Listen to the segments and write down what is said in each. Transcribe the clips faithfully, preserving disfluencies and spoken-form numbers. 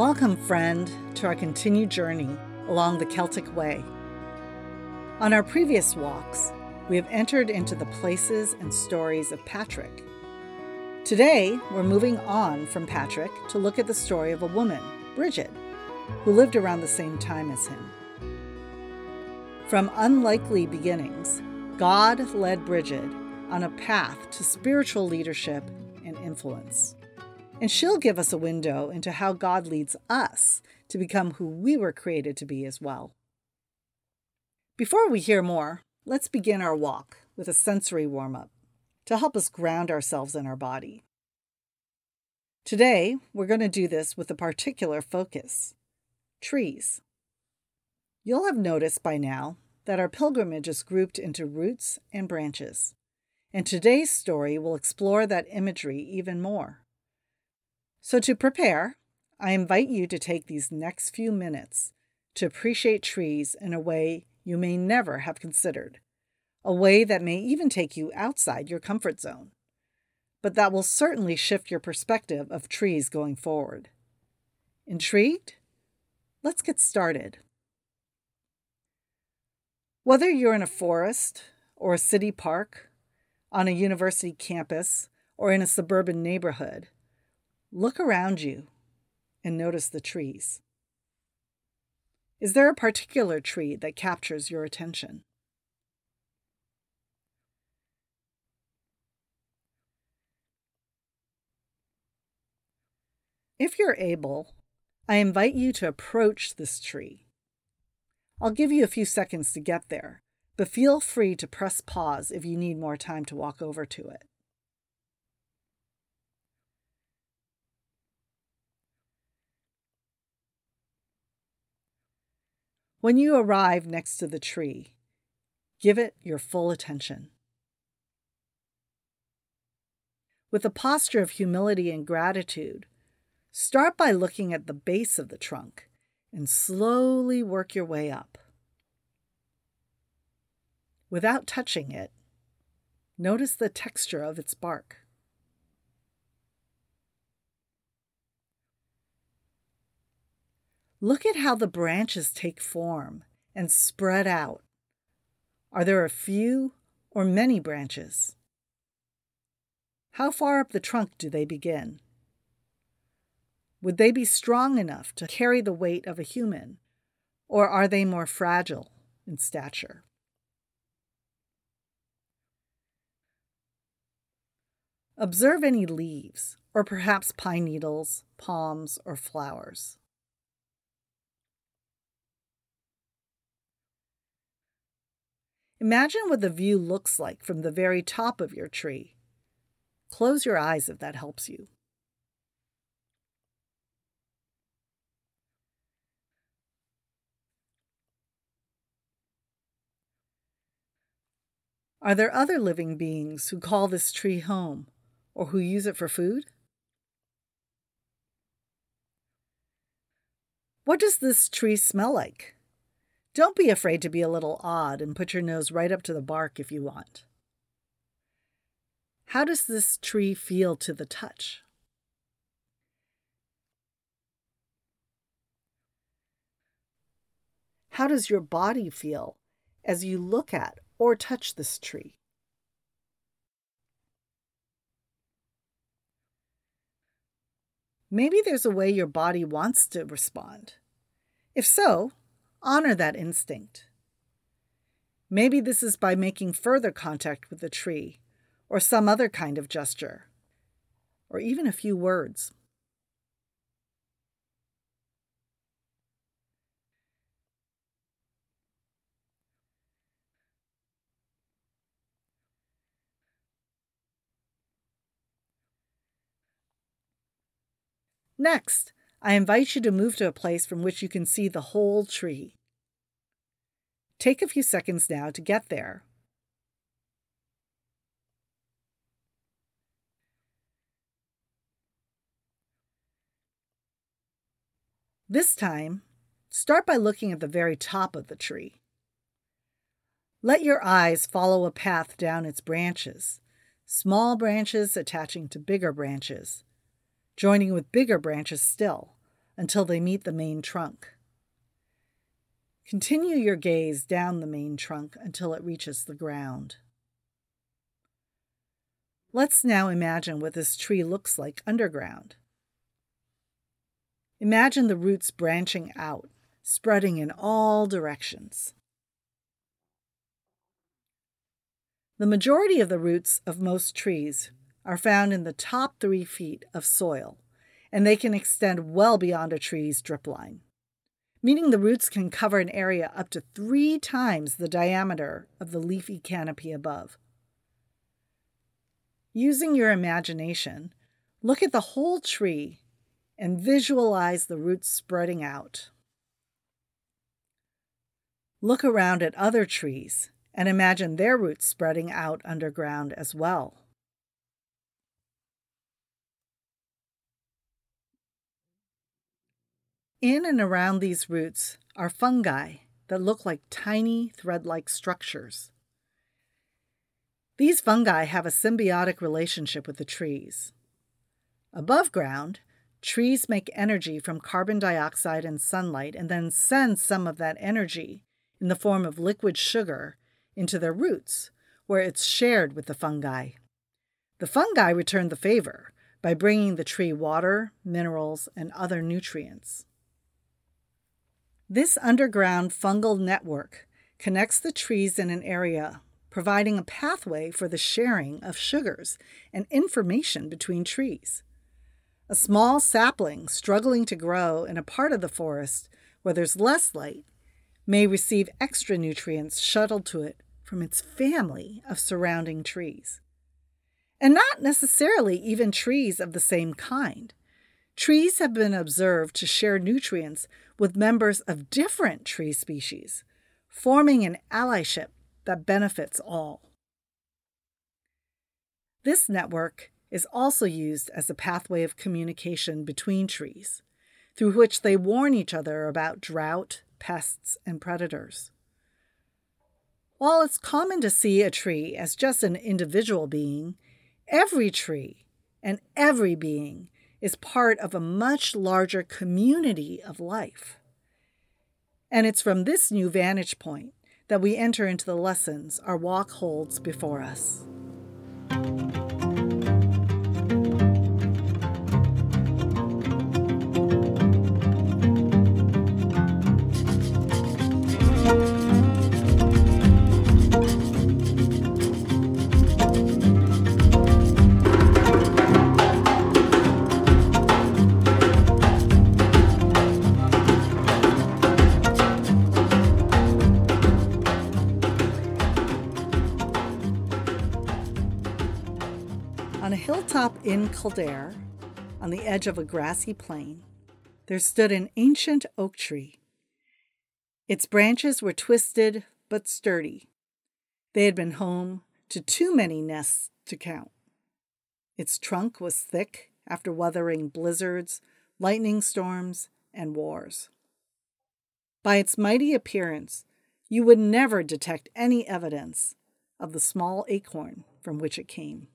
Welcome, friend, to our continued journey along the Celtic Way. On our previous walks, we have entered into the places and stories of Patrick. Today, we're moving on from Patrick to look at the story of a woman, Brigid, who lived around the same time as him. From unlikely beginnings, God led Brigid on a path to spiritual leadership and influence. And she'll give us a window into how God leads us to become who we were created to be as well. Before we hear more, let's begin our walk with a sensory warm-up to help us ground ourselves in our body. Today, we're going to do this with a particular focus: trees. You'll have noticed by now that our pilgrimage is grouped into roots and branches, and today's story will explore that imagery even more. So to prepare, I invite you to take these next few minutes to appreciate trees in a way you may never have considered, a way that may even take you outside your comfort zone, but that will certainly shift your perspective of trees going forward. Intrigued? Let's get started. Whether you're in a forest or a city park, on a university campus, or in a suburban neighborhood, look around you and notice the trees. Is there a particular tree that captures your attention? If you're able, I invite you to approach this tree. I'll give you a few seconds to get there, but feel free to press pause if you need more time to walk over to it. When you arrive next to the tree, give it your full attention. With a posture of humility and gratitude, start by looking at the base of the trunk and slowly work your way up. Without touching it, notice the texture of its bark. Look at how the branches take form and spread out. Are there a few or many branches? How far up the trunk do they begin? Would they be strong enough to carry the weight of a human, or are they more fragile in stature? Observe any leaves, or perhaps pine needles, palms, or flowers. Imagine what the view looks like from the very top of your tree. Close your eyes if that helps you. Are there other living beings who call this tree home or who use it for food? What does this tree smell like? Don't be afraid to be a little odd and put your nose right up to the bark if you want. How does this tree feel to the touch? How does your body feel as you look at or touch this tree? Maybe there's a way your body wants to respond. If so, honor that instinct. Maybe this is by making further contact with the tree, or some other kind of gesture, or even a few words. Next, I invite you to move to a place from which you can see the whole tree. Take a few seconds now to get there. This time, start by looking at the very top of the tree. Let your eyes follow a path down its branches, small branches attaching to bigger branches, joining with bigger branches still, until they meet the main trunk. Continue your gaze down the main trunk until it reaches the ground. Let's now imagine what this tree looks like underground. Imagine the roots branching out, spreading in all directions. The majority of the roots of most trees are found in the top three feet of soil, and they can extend well beyond a tree's drip line, meaning the roots can cover an area up to three times the diameter of the leafy canopy above. Using your imagination, look at the whole tree and visualize the roots spreading out. Look around at other trees and imagine their roots spreading out underground as well. In and around these roots are fungi that look like tiny thread-like structures. These fungi have a symbiotic relationship with the trees. Above ground, trees make energy from carbon dioxide and sunlight and then send some of that energy, in the form of liquid sugar, into their roots, where it's shared with the fungi. The fungi return the favor by bringing the tree water, minerals, and other nutrients. This underground fungal network connects the trees in an area, providing a pathway for the sharing of sugars and information between trees. A small sapling struggling to grow in a part of the forest where there's less light may receive extra nutrients shuttled to it from its family of surrounding trees. And not necessarily even trees of the same kind. Trees have been observed to share nutrients with members of different tree species, forming an allyship that benefits all. This network is also used as a pathway of communication between trees, through which they warn each other about drought, pests, and predators. While it's common to see a tree as just an individual being, every tree and every being is part of a much larger community of life. And it's from this new vantage point that we enter into the lessons our walk holds before us. On a hilltop in Kildare, on the edge of a grassy plain, there stood an ancient oak tree. Its branches were twisted but sturdy. They had been home to too many nests to count. Its trunk was thick after weathering blizzards, lightning storms, and wars. By its mighty appearance, you would never detect any evidence of the small acorn from which it came.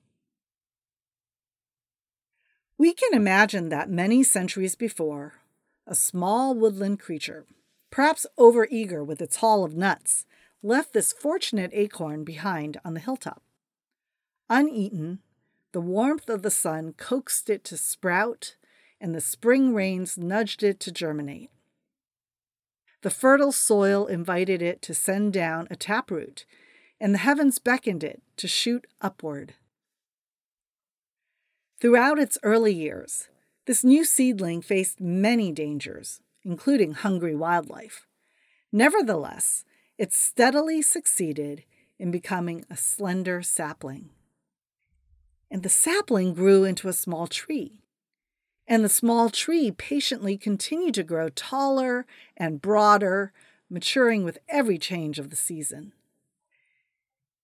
We can imagine that many centuries before, a small woodland creature, perhaps overeager with its haul of nuts, left this fortunate acorn behind on the hilltop. Uneaten, the warmth of the sun coaxed it to sprout, and the spring rains nudged it to germinate. The fertile soil invited it to send down a taproot, and the heavens beckoned it to shoot upward. Throughout its early years, this new seedling faced many dangers, including hungry wildlife. Nevertheless, it steadily succeeded in becoming a slender sapling. And the sapling grew into a small tree. And the small tree patiently continued to grow taller and broader, maturing with every change of the season.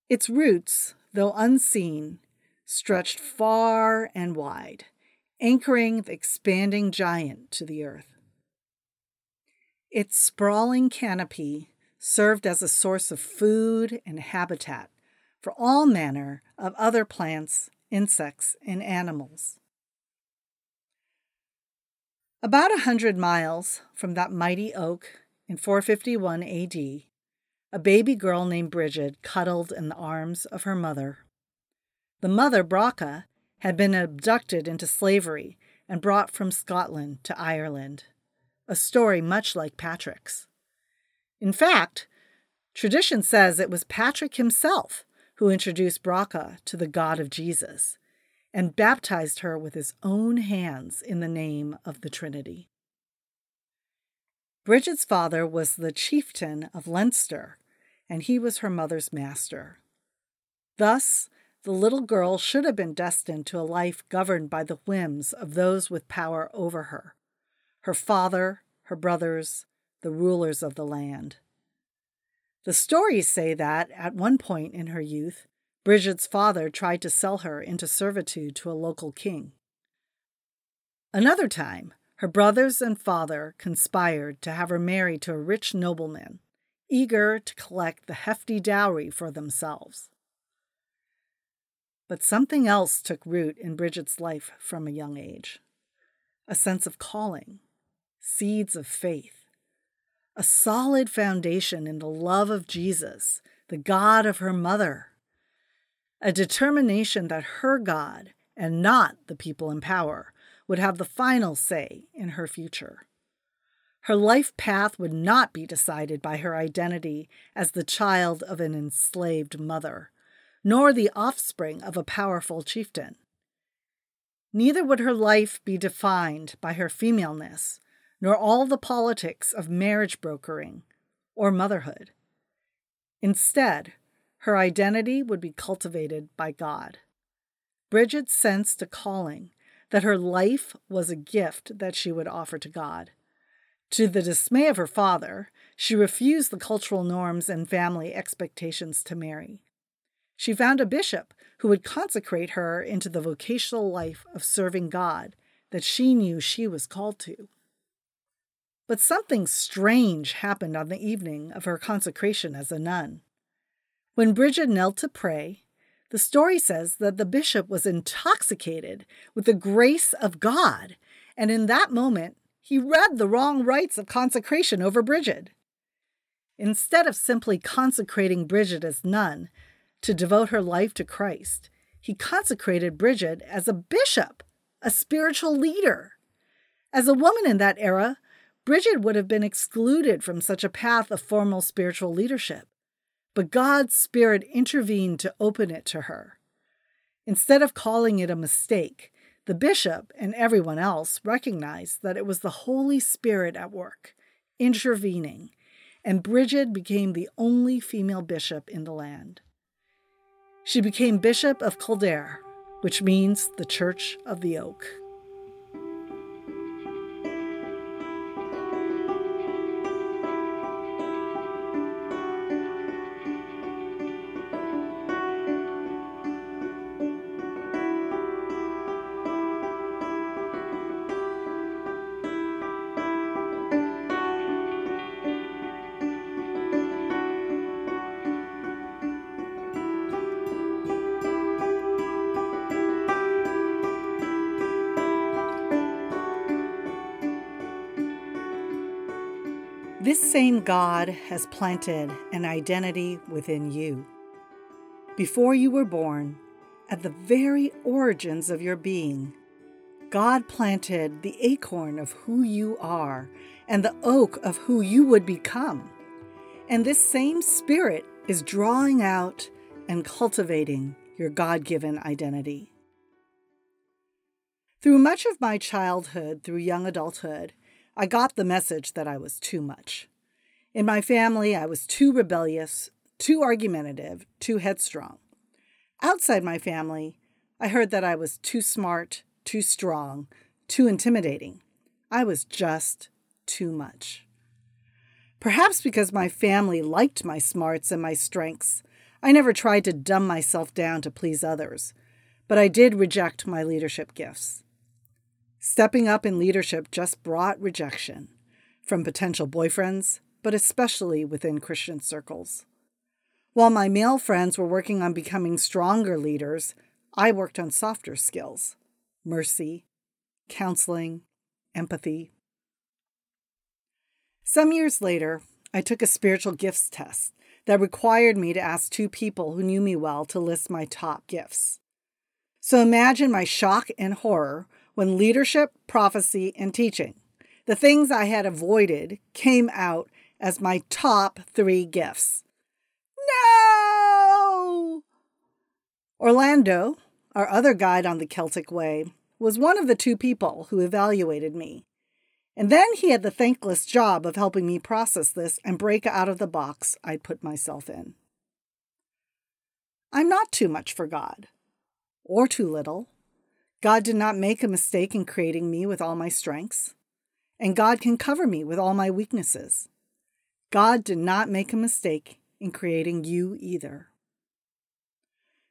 Its roots, though unseen, stretched far and wide, anchoring the expanding giant to the earth. Its sprawling canopy served as a source of food and habitat for all manner of other plants, insects, and animals. About a hundred miles from that mighty oak in four fifty-one A D, a baby girl named Brigid cuddled in the arms of her mother. The mother, Bracca, had been abducted into slavery and brought from Scotland to Ireland, a story much like Patrick's. In fact, tradition says it was Patrick himself who introduced Bracca to the God of Jesus and baptized her with his own hands in the name of the Trinity. Brigid's father was the chieftain of Leinster, and he was her mother's master. Thus, the little girl should have been destined to a life governed by the whims of those with power over her, her father, her brothers, the rulers of the land. The stories say that, at one point in her youth, Brigid's father tried to sell her into servitude to a local king. Another time, her brothers and father conspired to have her married to a rich nobleman, eager to collect the hefty dowry for themselves. But something else took root in Brigid's life from a young age. A sense of calling, seeds of faith, a solid foundation in the love of Jesus, the God of her mother, a determination that her God, and not the people in power, would have the final say in her future. Her life path would not be decided by her identity as the child of an enslaved mother, nor the offspring of a powerful chieftain. Neither would her life be defined by her femaleness, nor all the politics of marriage brokering or motherhood. Instead, her identity would be cultivated by God. Brigid sensed a calling that her life was a gift that she would offer to God. To the dismay of her father, she refused the cultural norms and family expectations to marry. She found a bishop who would consecrate her into the vocational life of serving God that she knew she was called to. But something strange happened on the evening of her consecration as a nun. When Brigid knelt to pray, the story says that the bishop was intoxicated with the grace of God, and in that moment, he read the wrong rites of consecration over Brigid. Instead of simply consecrating Brigid as nun to devote her life to Christ, he consecrated Brigid as a bishop, a spiritual leader. As a woman in that era, Brigid would have been excluded from such a path of formal spiritual leadership, but God's Spirit intervened to open it to her. Instead of calling it a mistake, the bishop and everyone else recognized that it was the Holy Spirit at work, intervening, and Brigid became the only female bishop in the land. She became Bishop of Kildare, which means the Church of the Oak. This same God has planted an identity within you. Before you were born, at the very origins of your being, God planted the acorn of who you are and the oak of who you would become. And this same Spirit is drawing out and cultivating your God-given identity. Through much of my childhood, through young adulthood, I got the message that I was too much. In my family, I was too rebellious, too argumentative, too headstrong. Outside my family, I heard that I was too smart, too strong, too intimidating. I was just too much. Perhaps because my family liked my smarts and my strengths, I never tried to dumb myself down to please others, but I did reject my leadership gifts. Stepping up in leadership just brought rejection from potential boyfriends, but especially within Christian circles. While my male friends were working on becoming stronger leaders, I worked on softer skills: mercy, counseling, empathy. Some years later, I took a spiritual gifts test that required me to ask two people who knew me well to list my top gifts. So imagine my shock and horror when leadership, prophecy, and teaching, the things I had avoided, came out as my top three gifts. No! Orlando, our other guide on the Celtic Way, was one of the two people who evaluated me. And then he had the thankless job of helping me process this and break out of the box I'd put myself in. I'm not too much for God, or too little. God did not make a mistake in creating me with all my strengths, and God can cover me with all my weaknesses. God did not make a mistake in creating you either.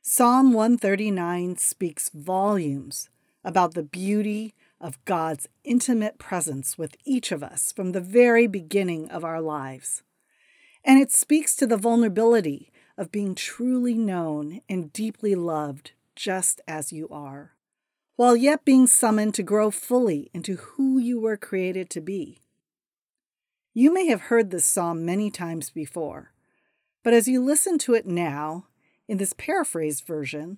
Psalm one thirty-nine speaks volumes about the beauty of God's intimate presence with each of us from the very beginning of our lives. And it speaks to the vulnerability of being truly known and deeply loved just as you are, while yet being summoned to grow fully into who you were created to be. You may have heard this psalm many times before, but as you listen to it now, in this paraphrased version,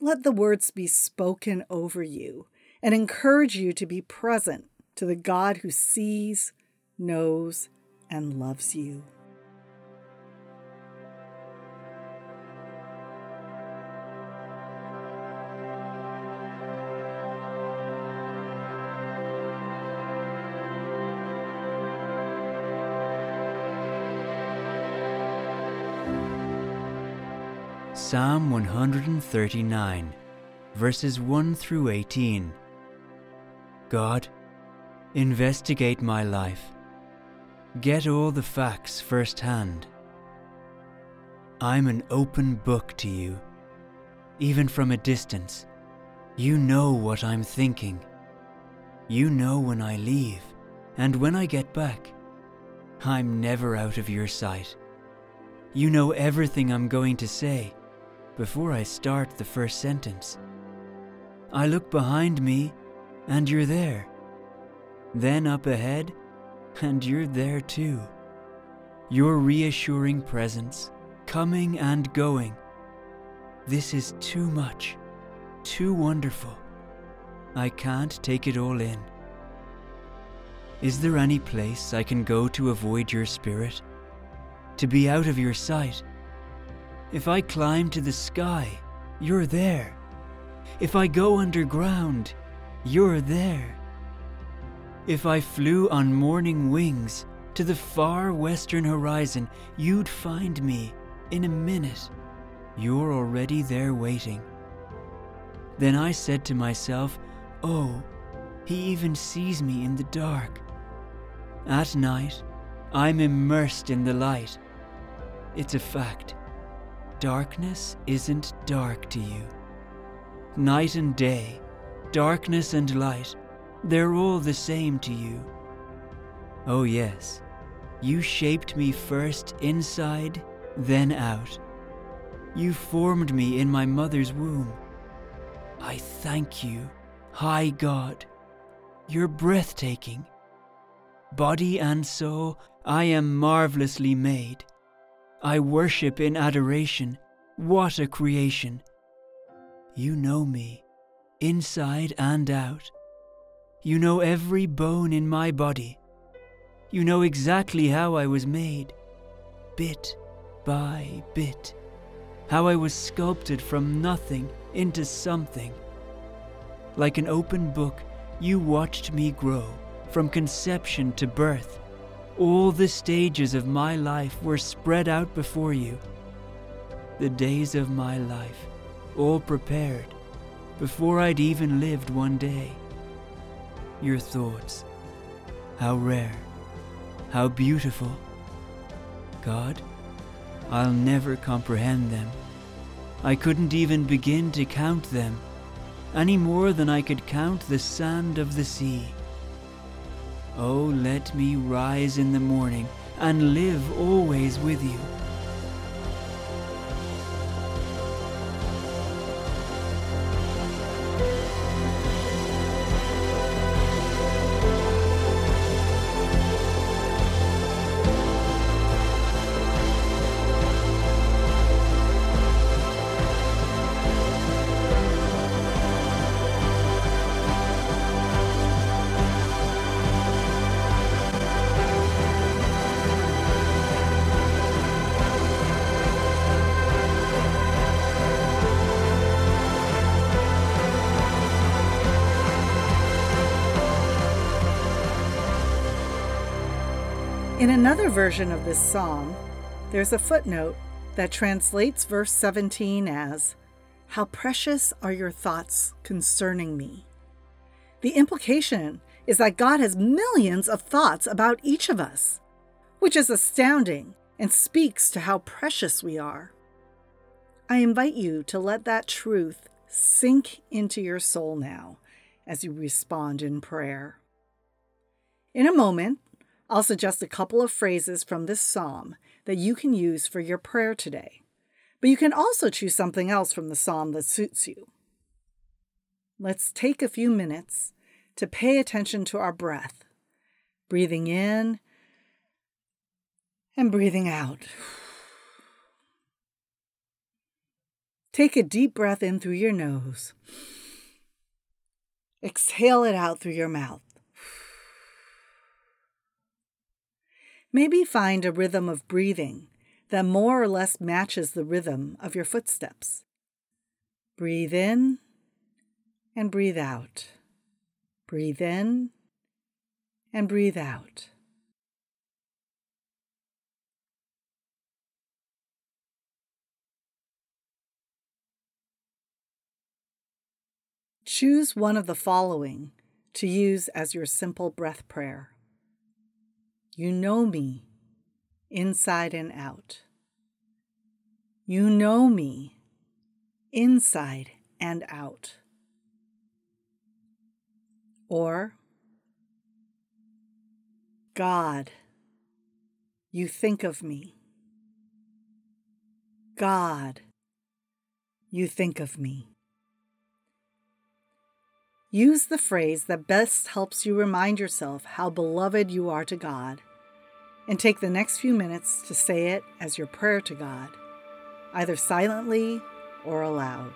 let the words be spoken over you and encourage you to be present to the God who sees, knows, and loves you. Psalm one thirty-nine, verses one through eighteen. God, investigate my life. Get all the facts firsthand. I'm an open book to you. Even from a distance, you know what I'm thinking. You know when I leave and when I get back. I'm never out of your sight. You know everything I'm going to say before I start the first sentence. I look behind me and you're there. Then up ahead, and you're there too. Your reassuring presence, coming and going. This is too much, too wonderful. I can't take it all in. Is there any place I can go to avoid your spirit? To be out of your sight? If I climb to the sky, you're there. If I go underground, you're there. If I flew on morning wings to the far western horizon, you'd find me in a minute. You're already there waiting. Then I said to myself, oh, he even sees me in the dark. At night, I'm immersed in the light. It's a fact. Darkness isn't dark to you. Night and day, darkness and light, they're all the same to you. Oh yes, you shaped me first inside, then out. You formed me in my mother's womb. I thank you, high God. You're breathtaking. Body and soul, I am marvelously made. I worship in adoration. What a creation! You know me, inside and out. You know every bone in my body. You know exactly how I was made, bit by bit. How I was sculpted from nothing into something. Like an open book, you watched me grow from conception to birth. All the stages of my life were spread out before you. The days of my life, all prepared, before I'd even lived one day. Your thoughts, how rare, how beautiful. God, I'll never comprehend them. I couldn't even begin to count them, any more than I could count the sand of the sea. Oh, let me rise in the morning and live always with you. In another version of this psalm, there's a footnote that translates verse seventeen as, "How precious are your thoughts concerning me." The implication is that God has millions of thoughts about each of us, which is astounding and speaks to how precious we are. I invite you to let that truth sink into your soul now as you respond in prayer. In a moment, I'll suggest a couple of phrases from this psalm that you can use for your prayer today, but you can also choose something else from the psalm that suits you. Let's take a few minutes to pay attention to our breath, breathing in and breathing out. Take a deep breath in through your nose. Exhale it out through your mouth. Maybe find a rhythm of breathing that more or less matches the rhythm of your footsteps. Breathe in and breathe out. Breathe in and breathe out. Choose one of the following to use as your simple breath prayer. You know me inside and out. You know me inside and out. Or, God, you think of me. God, you think of me. Use the phrase that best helps you remind yourself how beloved you are to God, and take the next few minutes to say it as your prayer to God, either silently or aloud.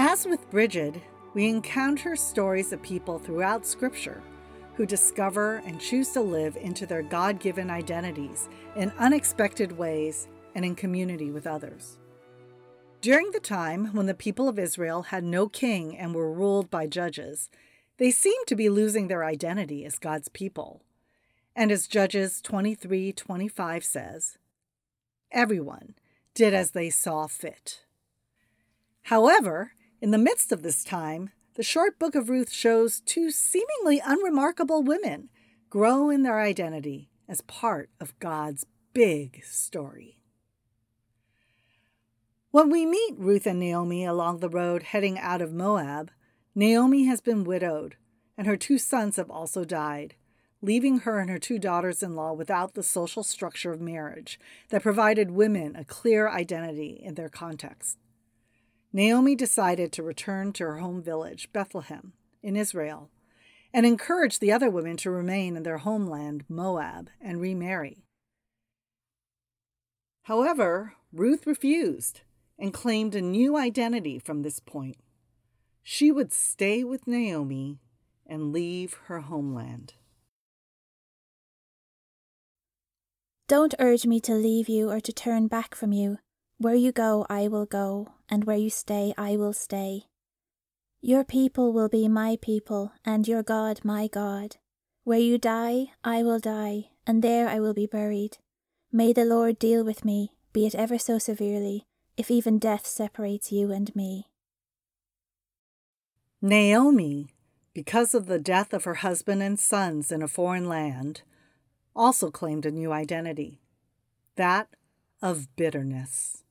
As with Brigid, we encounter stories of people throughout Scripture who discover and choose to live into their God-given identities in unexpected ways and in community with others. During the time when the people of Israel had no king and were ruled by judges, they seemed to be losing their identity as God's people. And as Judges twenty-three twenty-five says, Everyone did as they saw fit. However, in the midst of this time, the short book of Ruth shows two seemingly unremarkable women grow in their identity as part of God's big story. When we meet Ruth and Naomi along the road heading out of Moab, Naomi has been widowed, and her two sons have also died, leaving her and her two daughters-in-law without the social structure of marriage that provided women a clear identity in their context. Naomi decided to return to her home village, Bethlehem, in Israel, and encouraged the other women to remain in their homeland, Moab, and remarry. However, Ruth refused and claimed a new identity from this point. She would stay with Naomi and leave her homeland. Don't urge me to leave you or to turn back from you. Where you go, I will go, and where you stay, I will stay. Your people will be my people, and your God my God. Where you die, I will die, and there I will be buried. May the Lord deal with me, be it ever so severely, if even death separates you and me. Naomi, because of the death of her husband and sons in a foreign land, also claimed a new identity, that of bitterness.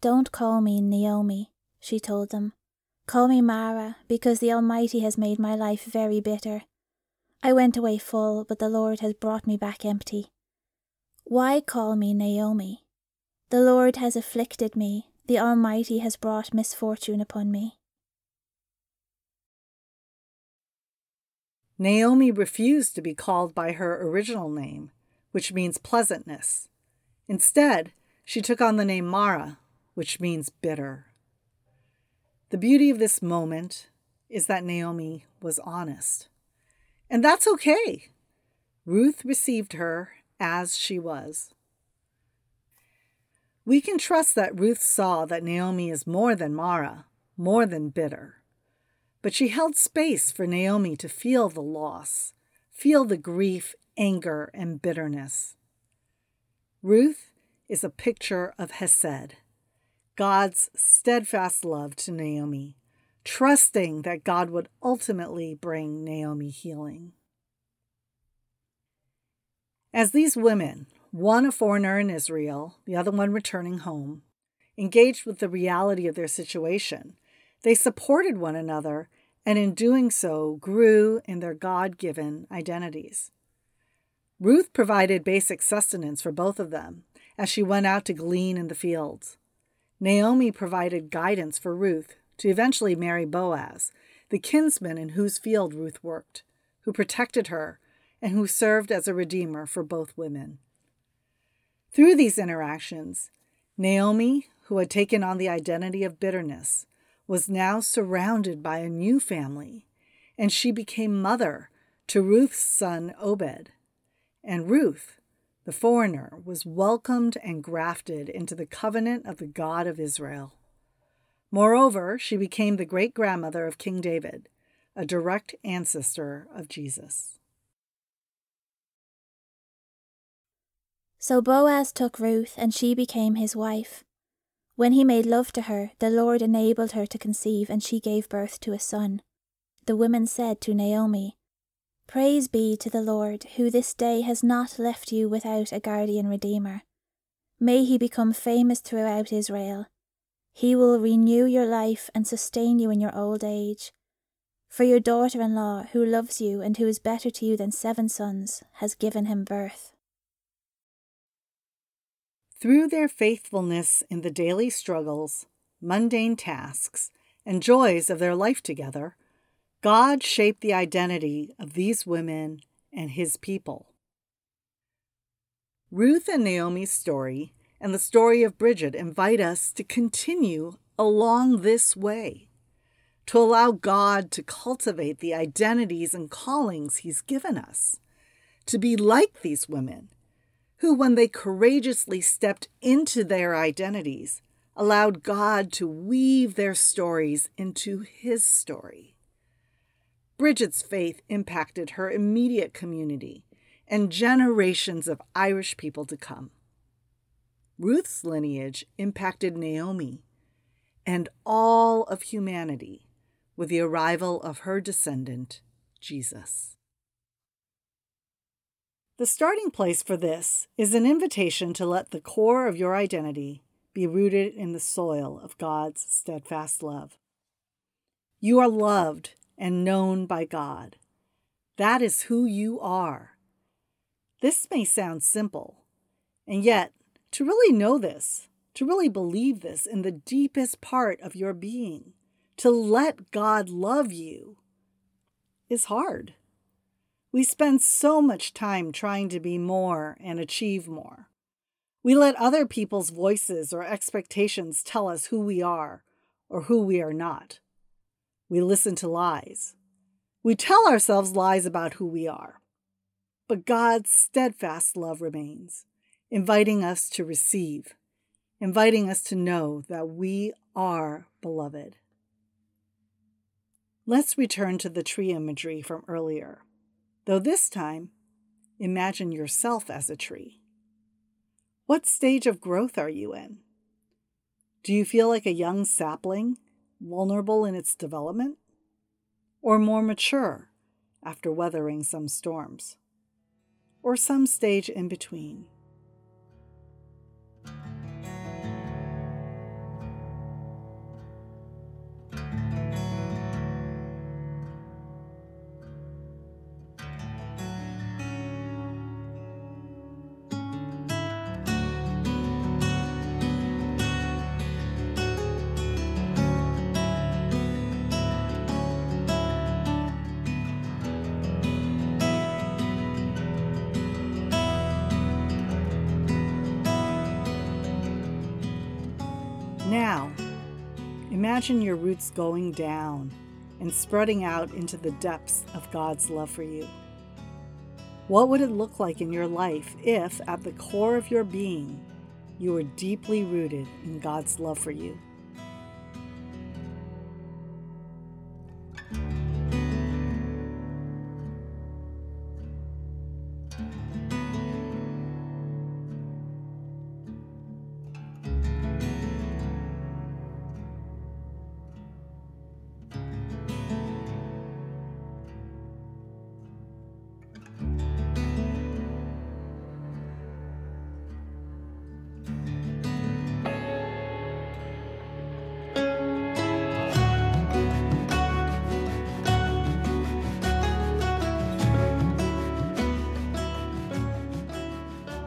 Don't call me Naomi, she told them. Call me Mara, because the Almighty has made my life very bitter. I went away full, but the Lord has brought me back empty. Why call me Naomi? The Lord has afflicted me, the Almighty has brought misfortune upon me. Naomi refused to be called by her original name, which means pleasantness. Instead, she took on the name Mara, which means bitter. The beauty of this moment is that Naomi was honest. And that's okay. Ruth received her as she was. We can trust that Ruth saw that Naomi is more than Mara, more than bitter. But she held space for Naomi to feel the loss, feel the grief, anger, and bitterness. Ruth is a picture of Hesed, God's steadfast love to Naomi, trusting that God would ultimately bring Naomi healing. As these women, one a foreigner in Israel, the other one returning home, engaged with the reality of their situation, they supported one another and in doing so grew in their God-given identities. Ruth provided basic sustenance for both of them as she went out to glean in the fields. Naomi provided guidance for Ruth to eventually marry Boaz, the kinsman in whose field Ruth worked, who protected her and who served as a redeemer for both women. Through these interactions, Naomi, who had taken on the identity of bitterness, was now surrounded by a new family, and she became mother to Ruth's son Obed. And Ruth, the foreigner, was welcomed and grafted into the covenant of the God of Israel. Moreover, she became the great-grandmother of King David, a direct ancestor of Jesus. So Boaz took Ruth, and she became his wife. When he made love to her, the Lord enabled her to conceive, and she gave birth to a son. The women said to Naomi, Praise be to the Lord, who this day has not left you without a guardian redeemer. May he become famous throughout Israel. He will renew your life and sustain you in your old age. For your daughter-in-law, who loves you and who is better to you than seven sons, has given him birth. Through their faithfulness in the daily struggles, mundane tasks, and joys of their life together, God shaped the identity of these women and his people. Ruth and Naomi's story and the story of Brigid invite us to continue along this way, to allow God to cultivate the identities and callings he's given us, to be like these women, who, when they courageously stepped into their identities, allowed God to weave their stories into his story. Brigid's faith impacted her immediate community and generations of Irish people to come. Ruth's lineage impacted Naomi and all of humanity with the arrival of her descendant, Jesus. The starting place for this is an invitation to let the core of your identity be rooted in the soil of God's steadfast love. You are loved and known by God. That is who you are. This may sound simple, and yet to really know this, to really believe this in the deepest part of your being, to let God love you, is hard. We spend so much time trying to be more and achieve more. We let other people's voices or expectations tell us who we are or who we are not. We listen to lies. We tell ourselves lies about who we are. But God's steadfast love remains, inviting us to receive, inviting us to know that we are beloved. Let's return to the tree imagery from earlier. Though this time, imagine yourself as a tree. What stage of growth are you in? Do you feel like a young sapling, vulnerable in its development? Or more mature after weathering some storms? Or some stage in between? Now, imagine your roots going down and spreading out into the depths of God's love for you. What would it look like in your life if, at the core of your being, you were deeply rooted in God's love for you?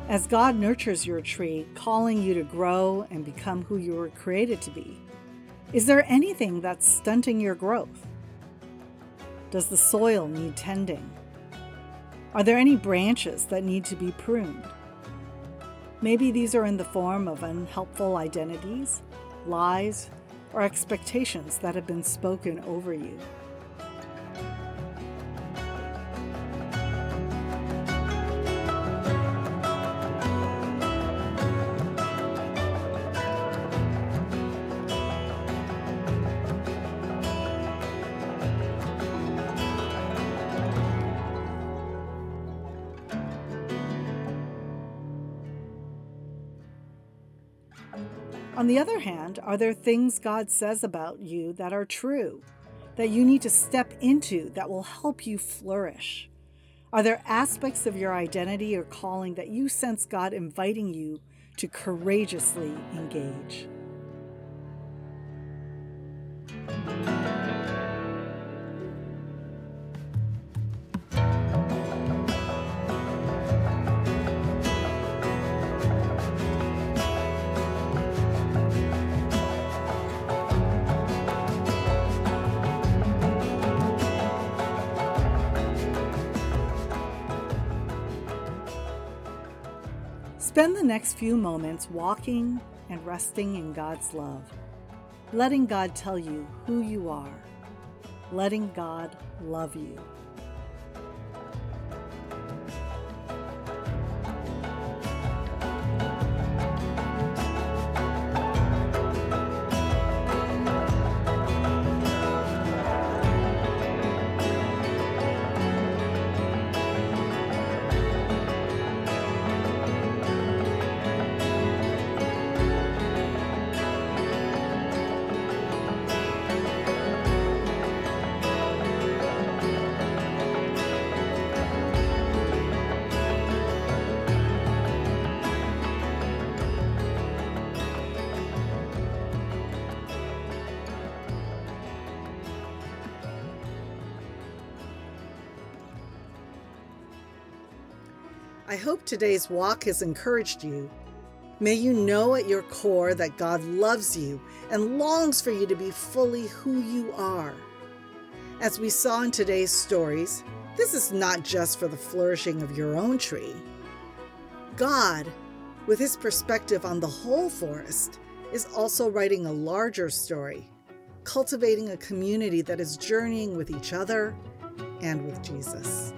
As God nurtures your tree, calling you to grow and become who you were created to be, is there anything that's stunting your growth? Does the soil need tending? Are there any branches that need to be pruned? Maybe these are in the form of unhelpful identities, lies, or expectations that have been spoken over you. On the other hand, are there things God says about you that are true, that you need to step into that will help you flourish? Are there aspects of your identity or calling that you sense God inviting you to courageously engage? Spend the next few moments walking and resting in God's love, letting God tell you who you are, letting God love you. I hope today's walk has encouraged you. May you know at your core that God loves you and longs for you to be fully who you are. As we saw in today's stories, this is not just for the flourishing of your own tree. God, with his perspective on the whole forest, is also writing a larger story, cultivating a community that is journeying with each other and with Jesus.